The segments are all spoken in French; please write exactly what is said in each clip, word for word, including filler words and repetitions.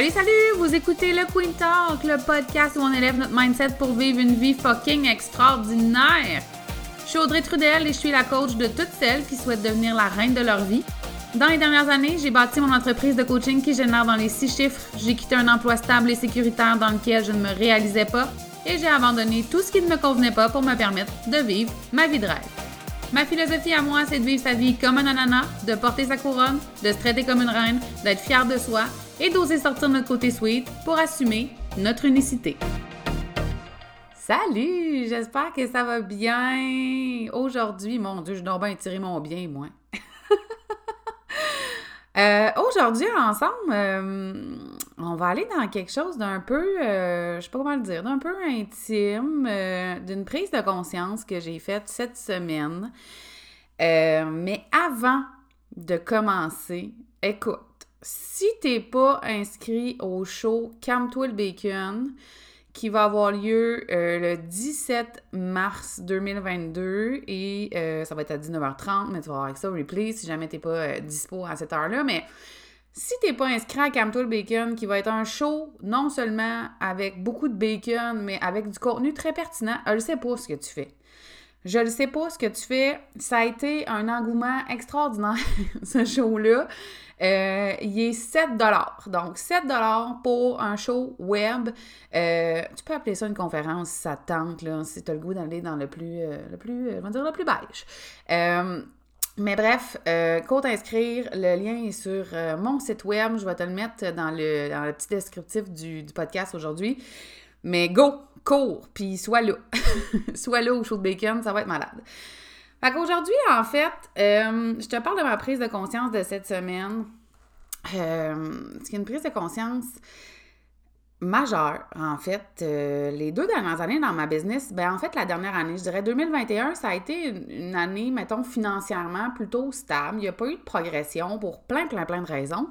Salut, salut! Vous écoutez Le Queen Talk, le podcast où on élève notre mindset pour vivre une vie fucking extraordinaire. Je suis Audrey Trudel et je suis la coach de toutes celles qui souhaitent devenir la reine de leur vie. Dans les dernières années, j'ai bâti mon entreprise de coaching qui génère dans les six chiffres. J'ai quitté un emploi stable et sécuritaire dans lequel je ne me réalisais pas et j'ai abandonné tout ce qui ne me convenait pas pour me permettre de vivre ma vie de rêve. Ma philosophie à moi, c'est de vivre sa vie comme un ananas, de porter sa couronne, de se traiter comme une reine, d'être fière de soi et d'oser sortir notre côté sweet pour assumer notre unicité. Salut! J'espère que ça va bien! Aujourd'hui, mon Dieu, je dois bien tirer mon bien, moi. euh, aujourd'hui, ensemble, euh, on va aller dans quelque chose d'un peu, euh, je sais pas comment le dire, d'un peu intime, euh, d'une prise de conscience que j'ai faite cette semaine. Euh, mais avant de commencer, écoute, si t'es pas inscrit au show Calme-toé l'bacon, qui va avoir lieu euh, le dix-sept mars deux mille vingt-deux et euh, ça va être à dix-neuf heures trente, mais tu vas avoir avec ça au replay si jamais t'es pas euh, dispo à cette heure-là, mais si t'es pas inscrit à Calme-toé l'bacon, qui va être un show non seulement avec beaucoup de bacon, mais avec du contenu très pertinent, je le sais pas ce que tu fais. Je le sais pas ce que tu fais. Ça a été un engouement extraordinaire, ce show-là. Euh, il est sept dollars. Donc, sept dollars pour un show web. Euh, tu peux appeler ça une conférence si ça te tente, là, si tu as le goût d'aller dans le plus, euh, le plus, euh, on va dire le plus beige. Euh, mais bref, euh, compte inscrire. Le lien est sur euh, mon site web. Je vais te le mettre dans le, dans le petit descriptif du, du podcast aujourd'hui. Mais go! Cours, puis sois là. Sois là au show de bacon, ça va être malade. Fait qu'aujourd'hui, en fait, euh, je te parle de ma prise de conscience de cette semaine. Euh, c'est une prise de conscience majeure, en fait. Euh, les deux dernières années dans ma business, ben en fait, la dernière année, je dirais deux mille vingt et un, ça a été une, une année, mettons, financièrement plutôt stable. Il n'y a pas eu de progression pour plein, plein, plein de raisons.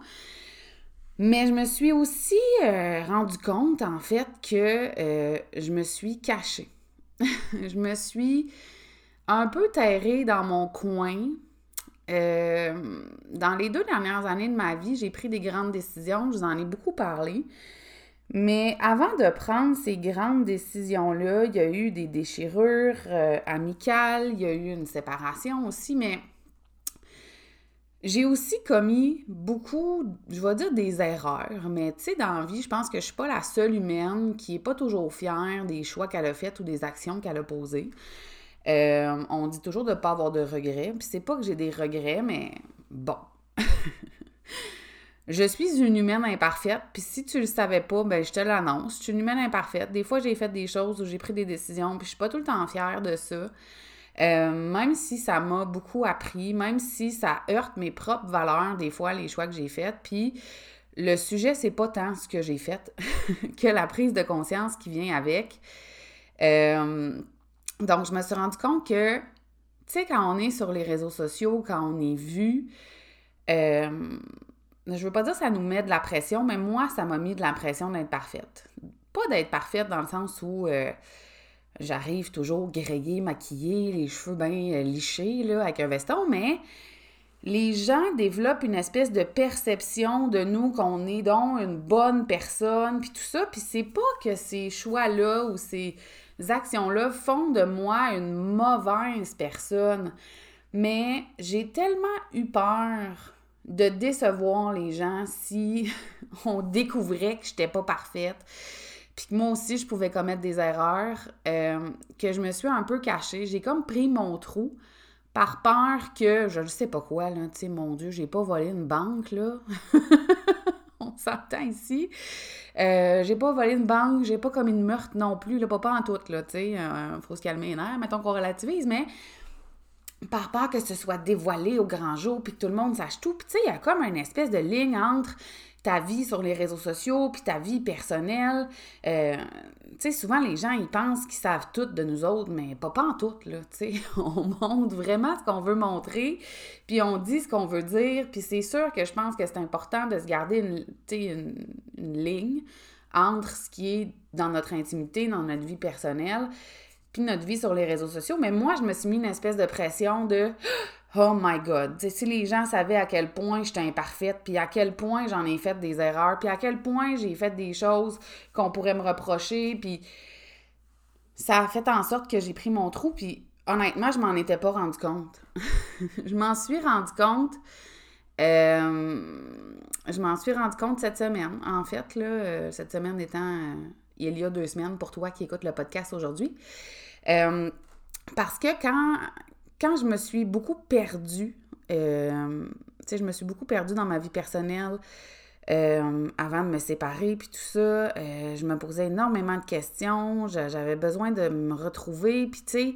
Mais je me suis aussi euh, rendu compte, en fait, que euh, je me suis cachée. Je me suis un peu terrée dans mon coin. Euh, dans les deux dernières années de ma vie, j'ai pris des grandes décisions. Je vous en ai beaucoup parlé. Mais avant de prendre ces grandes décisions-là, il y a eu des déchirures euh, amicales. Il y a eu une séparation aussi, mais... J'ai aussi commis beaucoup, je vais dire des erreurs, mais tu sais, dans la vie, je pense que je suis pas la seule humaine qui n'est pas toujours fière des choix qu'elle a faits ou des actions qu'elle a posées. Euh, on dit toujours de ne pas avoir de regrets, puis c'est pas que j'ai des regrets, mais bon. Je suis une humaine imparfaite, puis si tu le savais pas, ben je te l'annonce, je suis une humaine imparfaite. Des fois, j'ai fait des choses ou j'ai pris des décisions, puis je suis pas tout le temps fière de ça. Euh, même si ça m'a beaucoup appris, même si ça heurte mes propres valeurs, des fois, les choix que j'ai faits, puis le sujet, c'est pas tant ce que j'ai fait que la prise de conscience qui vient avec. Euh, donc, je me suis rendu compte que, tu sais, quand on est sur les réseaux sociaux, quand on est vu, euh, je veux pas dire que ça nous met de la pression, mais moi, ça m'a mis de la pression d'être parfaite. Pas d'être parfaite dans le sens où... Euh, J'arrive toujours grillée, maquillée, les cheveux bien lichés, là, avec un veston, mais les gens développent une espèce de perception de nous qu'on est donc une bonne personne, puis tout ça, puis c'est pas que ces choix-là ou ces actions-là font de moi une mauvaise personne, mais j'ai tellement eu peur de décevoir les gens si on découvrait que j'étais pas parfaite. Puis que moi aussi, je pouvais commettre des erreurs, euh, que je me suis un peu cachée. J'ai comme pris mon trou par peur que, je ne sais pas quoi, là, tu sais, mon Dieu, j'ai pas volé une banque, là. On s'entend ici. Euh, j'ai pas volé une banque, j'ai pas commis de meurtre non plus, là, pas, pas en tout, là, tu sais. Euh, faut se calmer les nerfs, mettons qu'on relativise, mais par peur que ce soit dévoilé au grand jour, puis que tout le monde sache tout. Puis tu sais, il y a comme une espèce de ligne entre... ta vie sur les réseaux sociaux, puis ta vie personnelle. Euh, tu sais, souvent, les gens, ils pensent qu'ils savent tout de nous autres, mais pas pantoute, là, tu sais. On montre vraiment ce qu'on veut montrer, puis on dit ce qu'on veut dire, puis c'est sûr que je pense que c'est important de se garder, une, tu sais, une, une ligne entre ce qui est dans notre intimité, dans notre vie personnelle, puis notre vie sur les réseaux sociaux. Mais moi, je me suis mis une espèce de pression de « oh my God, t'sais, si les gens savaient à quel point j'étais imparfaite, puis à quel point j'en ai fait des erreurs, puis à quel point j'ai fait des choses qu'on pourrait me reprocher, puis ça a fait en sorte que j'ai pris mon trou, puis honnêtement, je m'en étais pas rendu compte. je m'en suis rendu compte, euh, je m'en suis rendu compte cette semaine, en fait, là, cette semaine étant euh, il y a deux semaines pour toi qui écoutes le podcast aujourd'hui, euh, parce que quand... Quand je me suis beaucoup perdue, euh, tu sais, je me suis beaucoup perdue dans ma vie personnelle euh, avant de me séparer, puis tout ça, euh, je me posais énormément de questions, je, j'avais besoin de me retrouver, puis tu sais,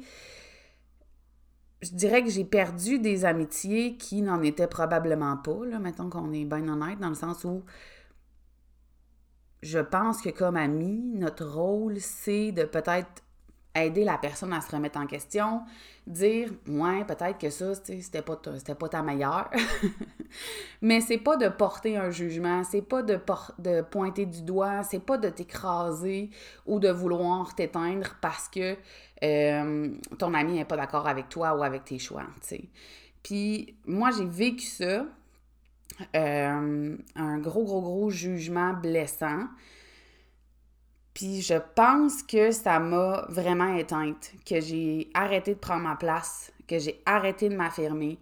je dirais que j'ai perdu des amitiés qui n'en étaient probablement pas, là, mettons qu'on est bien honnête, dans le sens où je pense que comme amie, notre rôle, c'est de peut-être aider la personne à se remettre en question, dire « ouais, peut-être que ça, c'était pas, ta, c'était pas ta meilleure ». Mais c'est pas de porter un jugement, c'est pas de, por- de pointer du doigt, c'est pas de t'écraser ou de vouloir t'éteindre parce que euh, ton ami n'est pas d'accord avec toi ou avec tes choix, t'sais. Puis moi, j'ai vécu ça, euh, un gros, gros, gros jugement blessant. Puis je pense que ça m'a vraiment éteinte, que j'ai arrêté de prendre ma place, que j'ai arrêté de m'affirmer,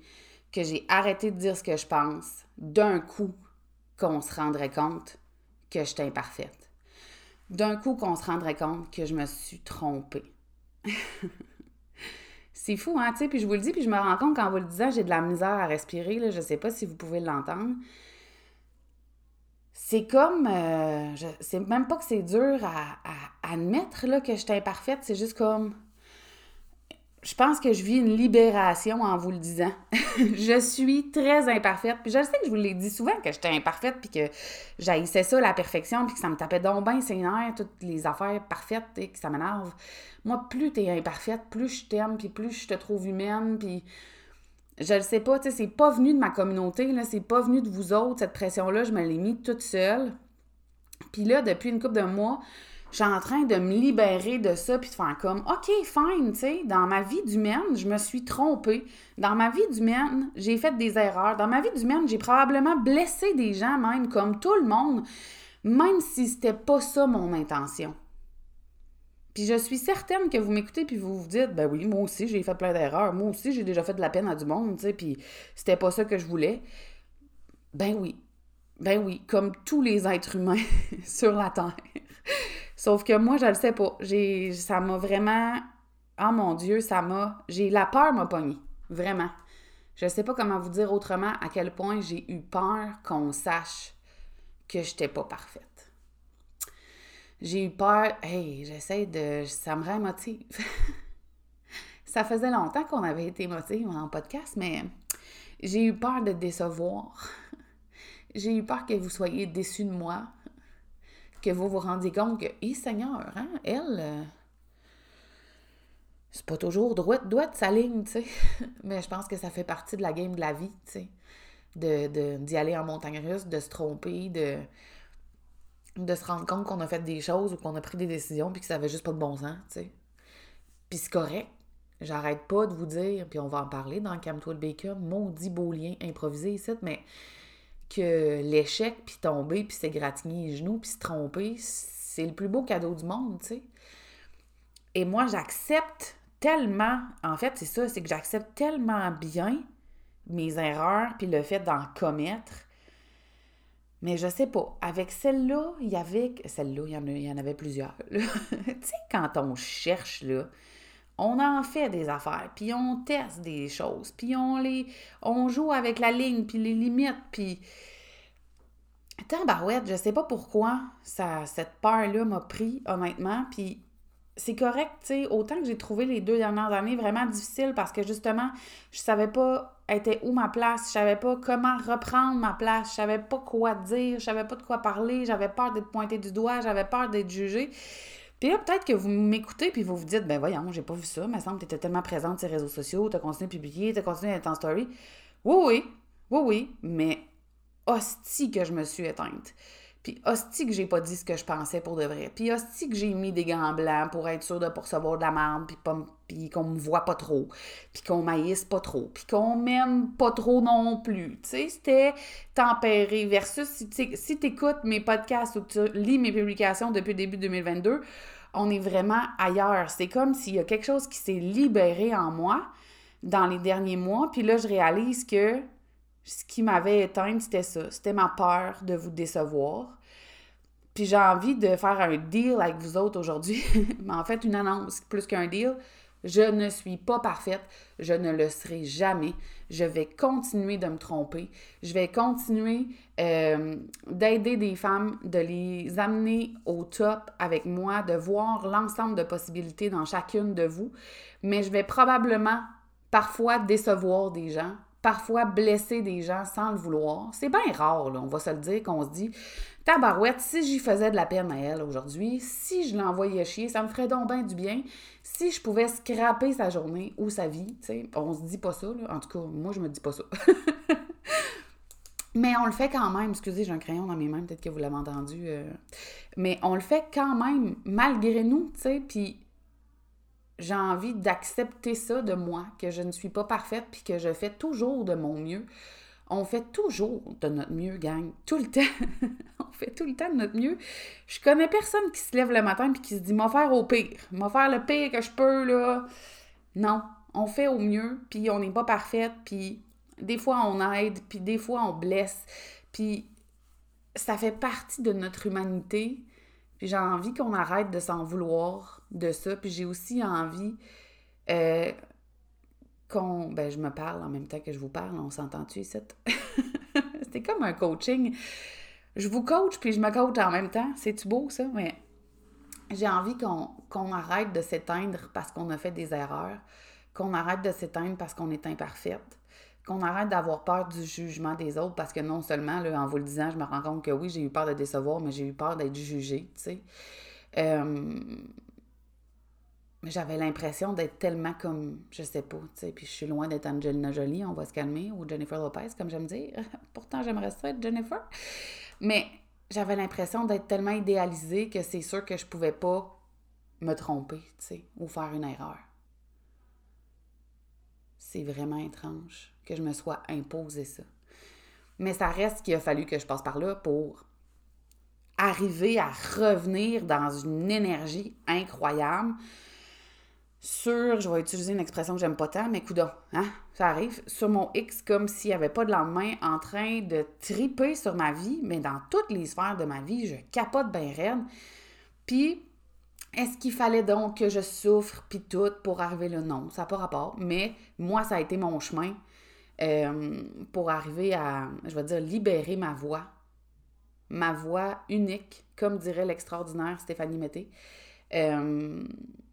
que j'ai arrêté de dire ce que je pense, d'un coup qu'on se rendrait compte que j'étais imparfaite. D'un coup qu'on se rendrait compte que je me suis trompée. C'est fou, hein, tu sais, puis je vous le dis, puis je me rends compte qu'en vous le disant, j'ai de la misère à respirer, là, je sais pas si vous pouvez l'entendre. C'est comme, euh, je, c'est même pas que c'est dur à, à, à admettre là, que je suis imparfaite, c'est juste comme, je pense que je vis une libération en vous le disant. Je suis très imparfaite, puis je sais que je vous l'ai dit souvent que j'étais imparfaite, puis que j'haïssais ça, la perfection, puis que ça me tapait donc bien ses nerfs, toutes les affaires parfaites, et que ça m'énerve. Moi, plus t'es imparfaite, plus je t'aime, puis plus je te trouve humaine, puis... Je le sais pas, tu sais, c'est pas venu de ma communauté, là, c'est pas venu de vous autres, cette pression-là, je me l'ai mise toute seule. Puis là, depuis une couple de mois, je suis en train de me libérer de ça, puis de faire comme, OK, fine, tu sais, dans ma vie d'humaine, je me suis trompée. Dans ma vie d'humaine, j'ai fait des erreurs. Dans ma vie d'humaine, j'ai probablement blessé des gens, même, comme tout le monde, même si c'était pas ça mon intention. Puis je suis certaine que vous m'écoutez puis vous vous dites « Ben oui, moi aussi, j'ai fait plein d'erreurs. Moi aussi, j'ai déjà fait de la peine à du monde, tu sais, puis c'était pas ça que je voulais. » Ben oui. Ben oui, comme tous les êtres humains sur la Terre. Sauf que moi, je le sais pas. J'ai, ça m'a vraiment... Ah mon Dieu, ça m'a... J'ai, la peur m'a pognée. Vraiment. Je sais pas comment vous dire autrement à quel point j'ai eu peur qu'on sache que j'étais pas parfaite. J'ai eu peur, hey, j'essaie de, ça me rend émotive. Ça faisait longtemps qu'on avait été émotive en podcast, mais j'ai eu peur de décevoir. J'ai eu peur que vous soyez déçus de moi, que vous vous rendiez compte que, hé hey, Seigneur, hein, elle, euh, c'est pas toujours droite, droite sa ligne, tu sais. Mais je pense que ça fait partie de la game de la vie, tu sais, de, de, d'y aller en montagne russe, de se tromper, de... de se rendre compte qu'on a fait des choses ou qu'on a pris des décisions puis que ça avait juste pas de bon sens, tu sais. Puis c'est correct. J'arrête pas de vous dire, puis on va en parler dans Calme-toé l'bacon, maudit beau lien improvisé ici, mais que l'échec, puis tomber, puis s'égratigner les genoux, puis se tromper, c'est le plus beau cadeau du monde, tu sais. Et moi, j'accepte tellement... En fait, c'est ça, c'est que j'accepte tellement bien mes erreurs puis le fait d'en commettre. Mais je sais pas, avec celle-là, il y avait... Celle-là, il y en, a, il y en avait plusieurs. Tu sais, quand on cherche, là, on en fait des affaires, puis on teste des choses, puis on les... On joue avec la ligne, puis les limites, puis... Tant barouette, je sais pas pourquoi ça, cette peur-là m'a pris, honnêtement, puis c'est correct, tu sais, autant que j'ai trouvé les deux dernières années vraiment difficiles parce que, justement, je savais pas... était où ma place, je savais pas comment reprendre ma place, je savais pas quoi dire, je savais pas de quoi parler, j'avais peur d'être pointée du doigt, j'avais peur d'être jugée. Puis là, peut-être que vous m'écoutez puis vous vous dites, ben voyons, j'ai pas vu ça, il me semble que t'étais tellement présente sur les réseaux sociaux, t'as continué à publier, t'as continué à être en story. Oui, oui, oui, oui, mais hostie que je me suis éteinte. Puis hostie que j'ai pas dit ce que je pensais pour de vrai. Puis hostie que j'ai mis des gants blancs pour être sûre de pas recevoir de la merde, puis, pas, puis qu'on me voit pas trop, puis qu'on m'haïsse pas trop, puis qu'on m'aime pas trop non plus. Tu sais, c'était tempéré versus si tu écoutes mes podcasts ou que tu lis mes publications depuis le début deux mille vingt-deux, on est vraiment ailleurs. C'est comme s'il y a quelque chose qui s'est libéré en moi dans les derniers mois, puis là, je réalise que ce qui m'avait éteinte, c'était ça. C'était ma peur de vous décevoir. Puis j'ai envie de faire un deal avec vous autres aujourd'hui, mais en fait, une annonce plus qu'un deal. Je ne suis pas parfaite. Je ne le serai jamais. Je vais continuer de me tromper. Je vais continuer euh, d'aider des femmes, de les amener au top avec moi, de voir l'ensemble de possibilités dans chacune de vous. Mais je vais probablement, parfois, décevoir des gens, parfois blesser des gens sans le vouloir. C'est bien rare, là, on va se le dire, qu'on se dit « Tabarouette, si j'y faisais de la peine à elle aujourd'hui, si je l'envoyais chier, ça me ferait donc bien du bien, si je pouvais scraper sa journée ou sa vie. » On se dit pas ça, là. En tout cas, moi, je me dis pas ça. Mais on le fait quand même. Excusez, j'ai un crayon dans mes mains, peut-être que vous l'avez entendu. Euh... Mais on le fait quand même, malgré nous, tu sais, puis... J'ai envie d'accepter ça de moi, que je ne suis pas parfaite puis que je fais toujours de mon mieux. On fait toujours de notre mieux, gang. Tout le temps. On fait tout le temps de notre mieux. Je connais personne qui se lève le matin puis qui se dit « M'a faire au pire. M'a faire le pire que je peux, là. » Non. On fait au mieux puis on n'est pas parfaite puis des fois on aide puis des fois on blesse. Puis ça fait partie de notre humanité. Puis j'ai envie qu'on arrête de s'en vouloir de ça. Puis j'ai aussi envie euh, qu'on... Ben, je me parle en même temps que je vous parle. On s'entend-tu ici? C'était comme un coaching. Je vous coach, puis je me coach en même temps. C'est-tu beau, ça? Mais j'ai envie qu'on, qu'on arrête de s'éteindre parce qu'on a fait des erreurs. Qu'on arrête de s'éteindre parce qu'on est imparfaite. Qu'on arrête d'avoir peur du jugement des autres parce que non seulement, là, en vous le disant, je me rends compte que oui, j'ai eu peur de décevoir, mais j'ai eu peur d'être jugée, tu sais. Euh, j'avais l'impression d'être tellement comme, je sais pas, tu sais, puis je suis loin d'être Angelina Jolie, on va se calmer, ou Jennifer Lopez, comme j'aime dire. Pourtant, j'aimerais ça être Jennifer. Mais j'avais l'impression d'être tellement idéalisée que c'est sûr que je pouvais pas me tromper, tu sais, ou faire une erreur. C'est vraiment étrange que je me sois imposé ça. Mais ça reste qu'il a fallu que je passe par là pour arriver à revenir dans une énergie incroyable sur, je vais utiliser une expression que j'aime pas tant, mais coudonc, hein, ça arrive, sur mon X comme s'il n'y avait pas de lendemain, en train de triper sur ma vie, mais dans toutes les sphères de ma vie, je capote bien raide. Puis, est-ce qu'il fallait donc que je souffre pis tout pour arriver là? Non, ça n'a pas rapport. Mais moi, ça a été mon chemin euh, pour arriver à, je vais dire, libérer ma voix. Ma voix unique, comme dirait l'extraordinaire Stéphanie Mété. Euh,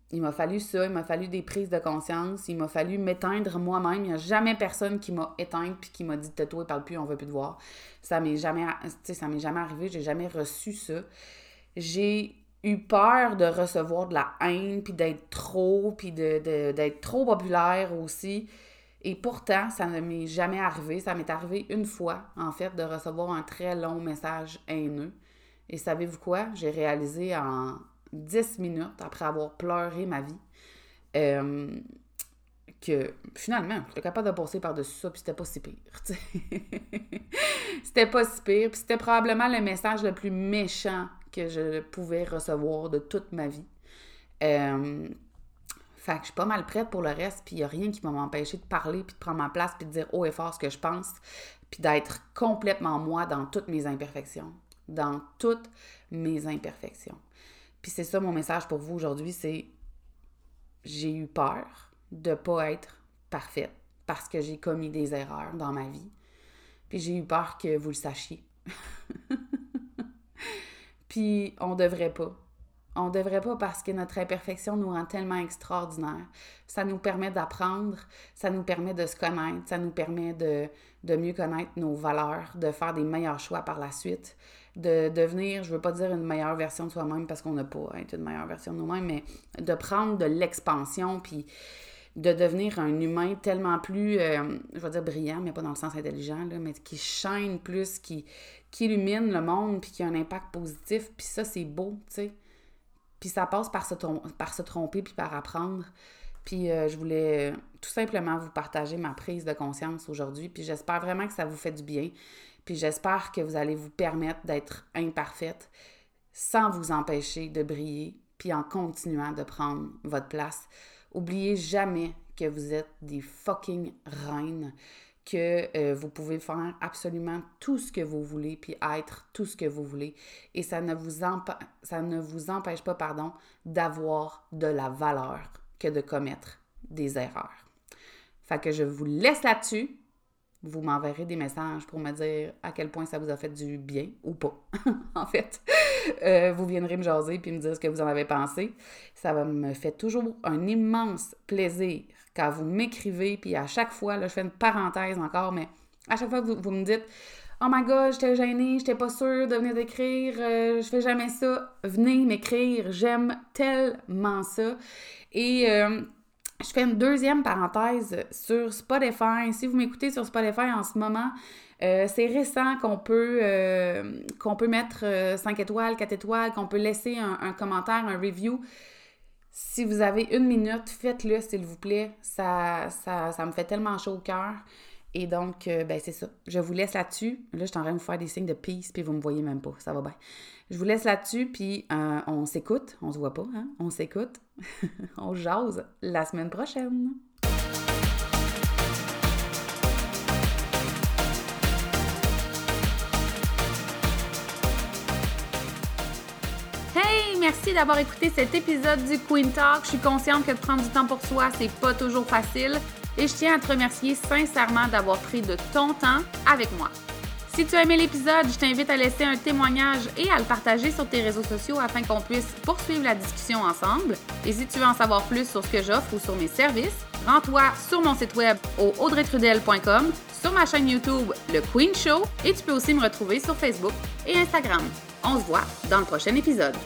il m'a fallu ça, il m'a fallu des prises de conscience, il m'a fallu m'éteindre moi-même. Il n'y a jamais personne qui m'a éteinte pis qui m'a dit « Tais-toi, parle plus, on ne veut plus te voir ». Ça m'est jamais, ça m'est jamais arrivé, j'ai jamais reçu ça. J'ai... eu peur de recevoir de la haine, puis d'être trop, puis de, de, d'être trop populaire aussi. Et pourtant, ça ne m'est jamais arrivé. Ça m'est arrivé une fois, en fait, de recevoir un très long message haineux. Et savez-vous quoi? J'ai réalisé en dix minutes, après avoir pleuré ma vie, euh, que finalement, j'étais capable de passer par-dessus ça, puis c'était pas si pire. C'était pas si pire, puis c'était probablement le message le plus méchant que je pouvais recevoir de toute ma vie. Euh, fait que je suis pas mal prête pour le reste, puis il n'y a rien qui va m'empêcher de parler, puis de prendre ma place, puis de dire haut et fort ce que je pense, puis d'être complètement moi dans toutes mes imperfections. Dans toutes mes imperfections. Puis c'est ça mon message pour vous aujourd'hui, c'est j'ai eu peur de pas être parfaite parce que j'ai commis des erreurs dans ma vie. Puis j'ai eu peur que vous le sachiez. Puis on devrait pas. On devrait pas parce que notre imperfection nous rend tellement extraordinaire. Ça nous permet d'apprendre, ça nous permet de se connaître, ça nous permet de, de mieux connaître nos valeurs, de faire des meilleurs choix par la suite, de devenir, je veux pas dire une meilleure version de soi-même parce qu'on n'a pas hein, une meilleure version de nous-mêmes, mais de prendre de l'expansion puis de devenir un humain tellement plus, euh, je vais dire brillant, mais pas dans le sens intelligent, là, mais qui shine plus, qui, qui illumine le monde, puis qui a un impact positif, puis ça, c'est beau, tu sais. Puis ça passe par se, trom- par se tromper, puis par apprendre. Puis euh, je voulais tout simplement vous partager ma prise de conscience aujourd'hui, puis j'espère vraiment que ça vous fait du bien, puis j'espère que vous allez vous permettre d'être imparfaite sans vous empêcher de briller, puis en continuant de prendre votre place. Oubliez jamais que vous êtes des fucking reines, que euh, vous pouvez faire absolument tout ce que vous voulez, puis être tout ce que vous voulez. Et ça ne vous, emp- ça ne vous empêche pas, pardon, d'avoir de la valeur que de commettre des erreurs. Fait que je vous laisse là-dessus. Vous m'enverrez des messages pour me dire à quel point ça vous a fait du bien ou pas, en fait. Euh, vous viendrez me jaser puis me dire ce que vous en avez pensé. Ça me fait toujours un immense plaisir quand vous m'écrivez, puis à chaque fois, là, je fais une parenthèse encore, mais à chaque fois que vous, vous me dites « Oh my God, j'étais gênée, j'étais pas sûre de venir écrire, euh, je fais jamais ça. » Venez m'écrire, j'aime tellement ça. Et... Euh, je fais une deuxième parenthèse sur Spotify. Si vous m'écoutez sur Spotify en ce moment, euh, c'est récent qu'on peut, euh, qu'on peut mettre euh, cinq étoiles, quatre étoiles, qu'on peut laisser un, un commentaire, un review. Si vous avez une minute, faites-le, s'il vous plaît. Ça, ça, ça me fait tellement chaud au cœur. Et donc, euh, ben c'est ça. Je vous laisse là-dessus. Là, je suis en train de vous faire des signes de peace, puis vous me voyez même pas. Ça va bien. Je vous laisse là-dessus, puis euh, on s'écoute. On se voit pas, hein? On s'écoute. On jase la semaine prochaine. Hey! Merci d'avoir écouté cet épisode du Queen Talk. Je suis consciente que de prendre du temps pour soi, c'est pas toujours facile. Et je tiens à te remercier sincèrement d'avoir pris de ton temps avec moi. Si tu as aimé l'épisode, je t'invite à laisser un témoignage et à le partager sur tes réseaux sociaux afin qu'on puisse poursuivre la discussion ensemble. Et si tu veux en savoir plus sur ce que j'offre ou sur mes services, rends-toi sur mon site web au audrey trudel point com, sur ma chaîne YouTube Le Queen Show, et tu peux aussi me retrouver sur Facebook et Instagram. On se voit dans le prochain épisode.